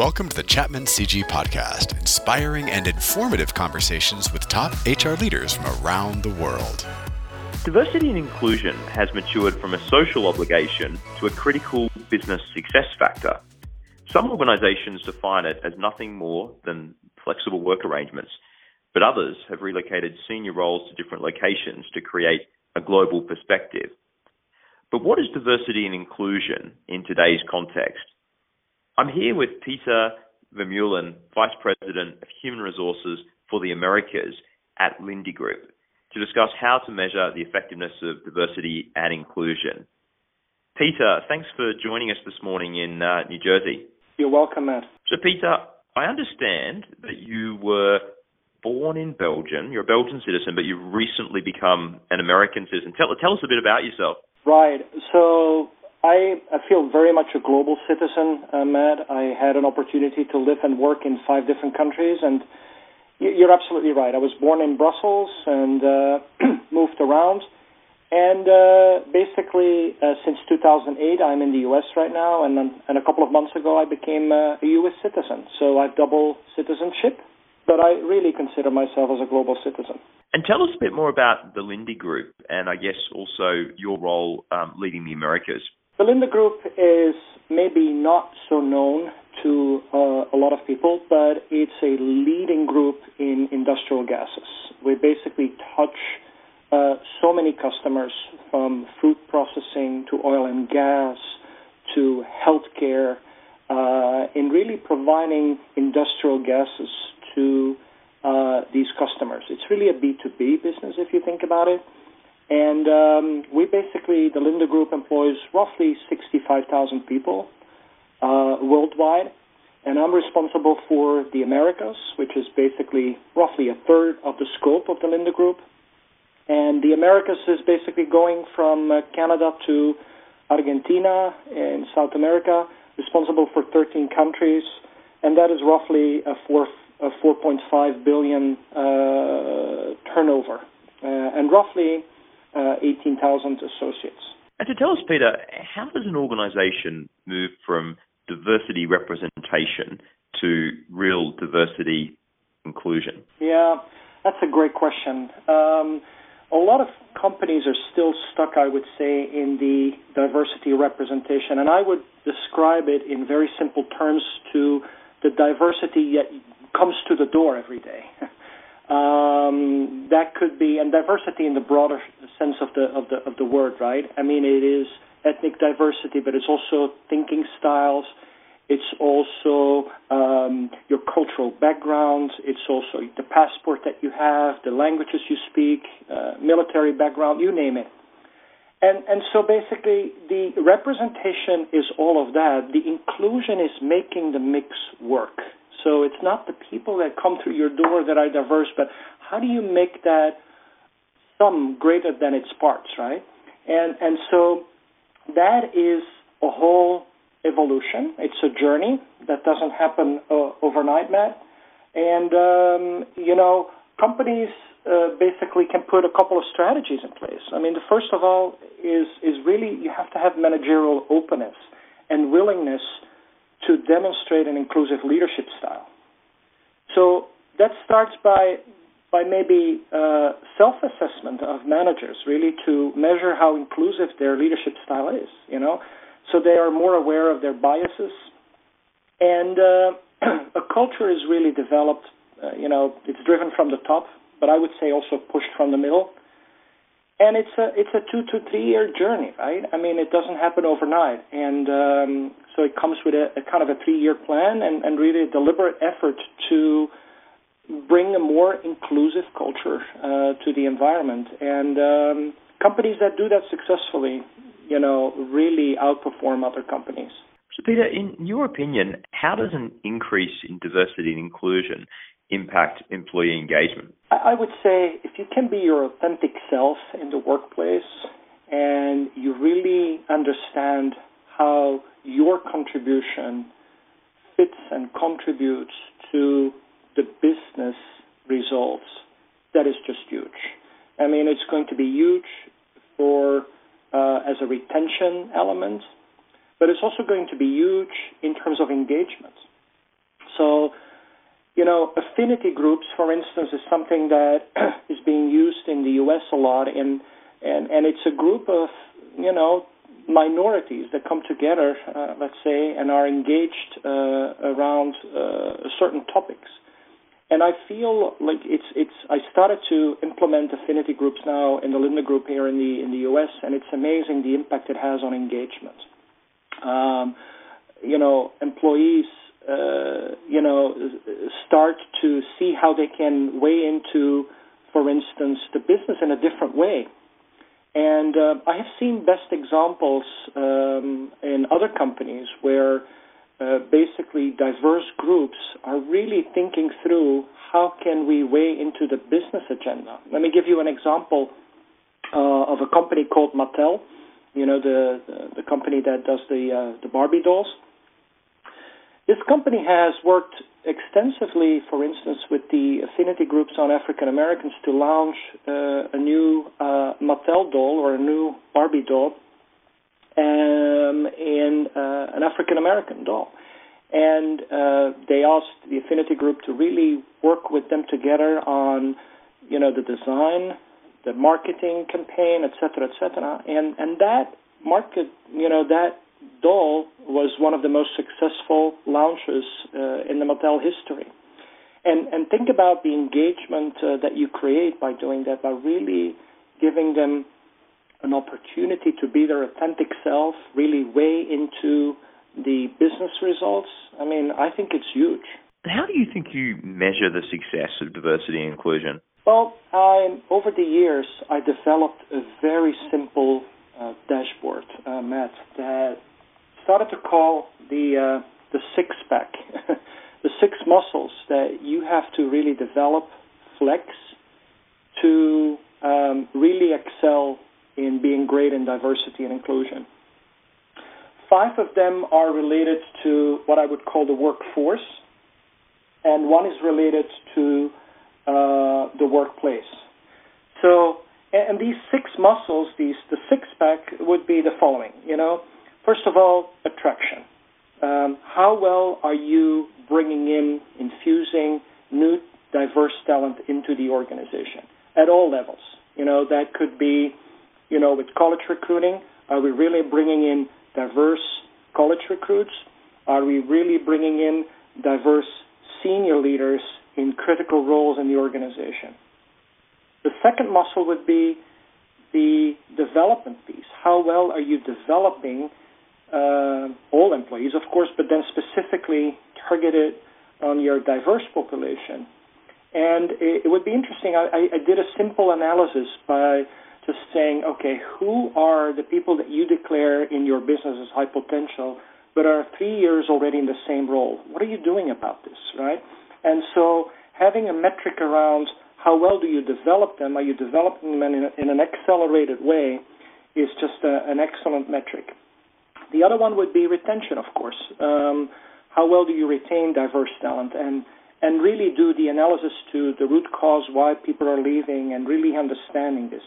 Welcome to the Chapman CG podcast, inspiring and informative conversations with top HR leaders from around the world. Diversity and inclusion has matured from a social obligation to a critical business success factor. Some organizations define it as nothing more than flexible work arrangements, but others have relocated senior roles to different locations to create a global perspective. But what is diversity and inclusion in today's context? I'm here with Peter Vermeulen, Vice President of Human Resources for the Americas at Linde Group, to discuss how to measure the effectiveness of diversity and inclusion. Peter, thanks for joining us this morning in New Jersey. You're welcome, Matt. So, Peter, I understand that you were born in Belgium. You're a Belgian citizen, but you've recently become an American citizen. Tell us a bit about yourself. Right. So I feel very much a global citizen, Matt. I had an opportunity to live and work in 5 different countries, and you're absolutely right. I was born in Brussels and moved around, and basically since 2008 I'm in the U.S. right now, and a couple of months ago I became a U.S. citizen, so I have double citizenship, but I really consider myself as a global citizen. And tell us a bit more about the Linde Group and I guess also your role leading the Americas. The Linde Group is maybe not so known to a lot of people, but it's a leading group in industrial gases. We basically touch so many customers, from food processing to oil and gas to healthcare, in really providing industrial gases to these customers. It's really a B2B business if you think about it. And we basically, the Linde Group employs roughly 65,000 people worldwide. And I'm responsible for the Americas, which is basically roughly a third of the scope of the Linde Group. And the Americas is basically going from Canada to Argentina in South America, responsible for 13 countries. And that is roughly a $4.5 billion turnover and roughly 18,000 associates. And to tell us, Peter, how does an organization move from diversity representation to real diversity inclusion? Yeah, that's a great question. A lot of companies are still stuck, I would say, in the diversity representation, and I would describe it in very simple terms to the diversity that comes to the door every day. That could be, and diversity in the broader sense of the word, right? I mean, it is ethnic diversity, but it's also thinking styles. It's also your cultural background. It's also the passport that you have, the languages you speak, military background, you name it. And so basically, the representation is all of that. The inclusion is making the mix work. So it's not the people that come through your door that are diverse, but how do you make that sum greater than its parts, right? And so that is a whole evolution. It's a journey that doesn't happen overnight, Matt. And, companies basically can put a couple of strategies in place. I mean, the first of all is really you have to have managerial openness and willingness to demonstrate an inclusive leadership style. So that starts by maybe self-assessment of managers, really to measure how inclusive their leadership style is, so they are more aware of their biases. And a culture is really developed, it's driven from the top, but I would say also pushed from the middle. And it's a 2 to 3 year journey, right? I mean, it doesn't happen overnight. And so it comes with a kind of a 3-year plan and really a deliberate effort to bring a more inclusive culture to the environment. And companies that do that successfully, really outperform other companies. So, Peter, in your opinion, how does an increase in diversity and inclusion impact employee engagement? I would say if you can be your authentic self in the workplace and you really understand how your contribution fits and contributes to the business results, that is just huge. I mean, it's going to be huge for as a retention element, but it's also going to be huge in terms of engagement. So, you know, affinity groups, for instance, is something that is being used in the U.S. a lot, and it's a group of, you know, minorities that come together, let's say, and are engaged around certain topics. And I feel like it's. I started to implement affinity groups now in the Linde Group here in the U.S., and it's amazing the impact it has on engagement. You know, employees, you know, start to see how they can weigh into, for instance, the business in a different way. And I have seen best examples in other companies where basically diverse groups are really thinking through how can we weigh into the business agenda. Let me give you an example of a company called Mattel, you know, the company that does the Barbie dolls. This company has worked extensively, for instance, with the affinity groups on African Americans to launch a new Mattel doll or a new Barbie doll, in an African American doll, and they asked the affinity group to really work with them together on, you know, the design, the marketing campaign, et cetera, and that market, you know, that doll was one of the most successful launches in the Mattel history. And think about the engagement that you create by doing that, by really giving them an opportunity to be their authentic self, really weigh into the business results. I mean, I think it's huge. How do you think you measure the success of diversity and inclusion? Well, over the years, I developed a very simple dashboard, Matt, that started to call the six-pack, the six muscles that you have to really develop, flex, to really excel in being great in diversity and inclusion. 5 of them are related to what I would call the workforce, and 1 is related to the workplace. So, and these 6 muscles, the six-pack would be the following, you know. First of all, attraction. How well are you bringing in, infusing new diverse talent into the organization at all levels? You know, that could be, you know, with college recruiting, are we really bringing in diverse college recruits? Are we really bringing in diverse senior leaders in critical roles in the organization? The second muscle would be the development piece. How well are you developing all employees, of course, but then specifically targeted on your diverse population? And it would be interesting. I did a simple analysis by just saying, okay, who are the people that you declare in your business as high potential, but are 3 years already in the same role? What are you doing about this, right? And so having a metric around how well do you develop them, are you developing them in an accelerated way, is just an excellent metric. The other one would be retention, of course. How well do you retain diverse talent? And really do the analysis to the root cause why people are leaving and really understanding this.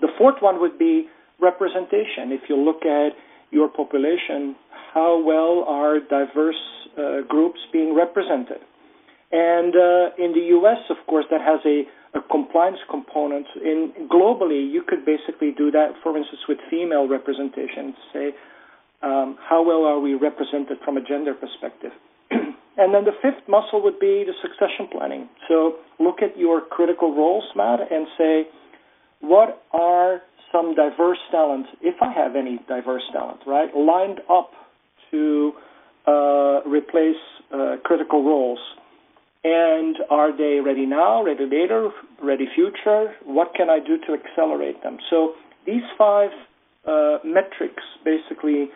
The fourth one would be representation. If you look at your population, how well are diverse groups being represented? And in the U.S., of course, that has a compliance component. Globally, you could basically do that, for instance, with female representation, say, how well are we represented from a gender perspective? And then the fifth muscle would be the succession planning. So look at your critical roles, Matt, and say, what are some diverse talents, if I have any diverse talent, right, lined up to replace critical roles? And are they ready now, ready later, ready future? What can I do to accelerate them? So these 5 metrics basically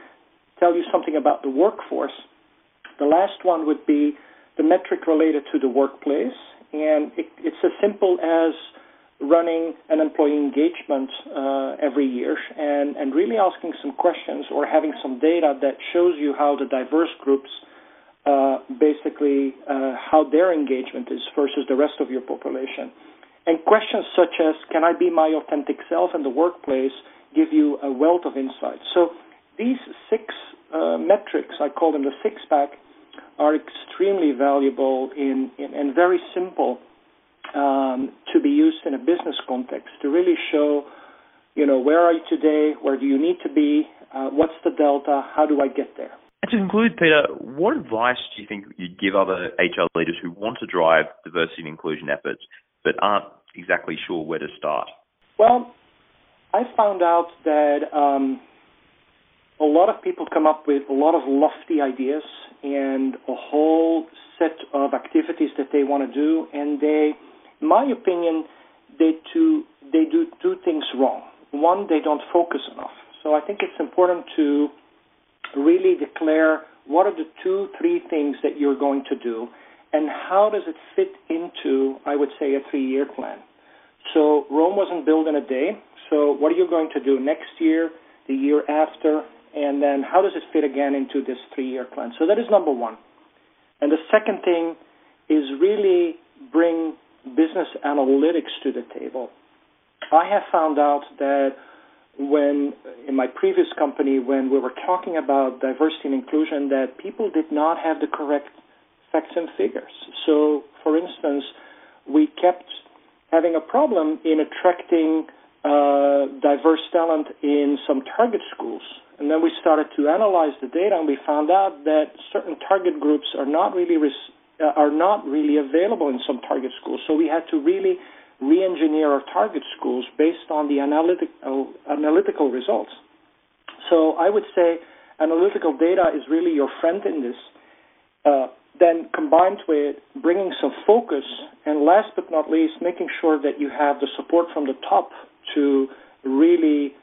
tell you something about the workforce. The last one would be the metric related to the workplace, and it's as simple as running an employee engagement every year and really asking some questions or having some data that shows you how the diverse groups basically how their engagement is versus the rest of your population. And questions such as, can I be my authentic self in the workplace, give you a wealth of insight. So these 6 metrics, I call them the six-pack, are extremely valuable and very simple to be used in a business context to really show, you know, where are you today, where do you need to be, what's the delta, how do I get there? And to conclude, Peter, what advice do you think you'd give other HR leaders who want to drive diversity and inclusion efforts but aren't exactly sure where to start? Well, I found out that a lot of people come up with a lot of lofty ideas and a whole set of activities that they want to do, and they, in my opinion, they do two things wrong. One, they don't focus enough. So I think it's important to really declare what are the two, three things that you're going to do, and how does it fit into, I would say, a 3-year plan. So Rome wasn't built in a day. So what are you going to do next year, the year after, and then how does it fit again into this 3-year plan? So that is number one. And the second thing is really bring business analytics to the table. I have found out that when, in my previous company, when we were talking about diversity and inclusion, that people did not have the correct facts and figures. So, for instance, we kept having a problem in attracting diverse talent in some target schools. And then we started to analyze the data, and we found out that certain target groups are not really available in some target schools. So we had to really re-engineer our target schools based on the analytical results. So I would say analytical data is really your friend in this. Then combined with bringing some focus, and last but not least, making sure that you have the support from the top to really,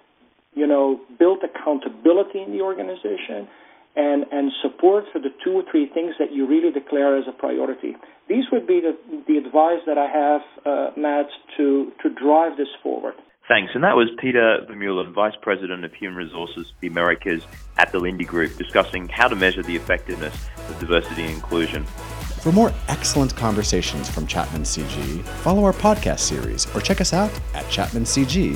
you know, build accountability in the organization and support for the 2 or 3 things that you really declare as a priority. These would be the advice that I have, Matt, to drive this forward. Thanks. And that was Peter Vermeulen, Vice President of Human Resources for the Americas at the Linde Group, discussing how to measure the effectiveness of diversity and inclusion. For more excellent conversations from Chapman CG, follow our podcast series or check us out at chapmancg.com.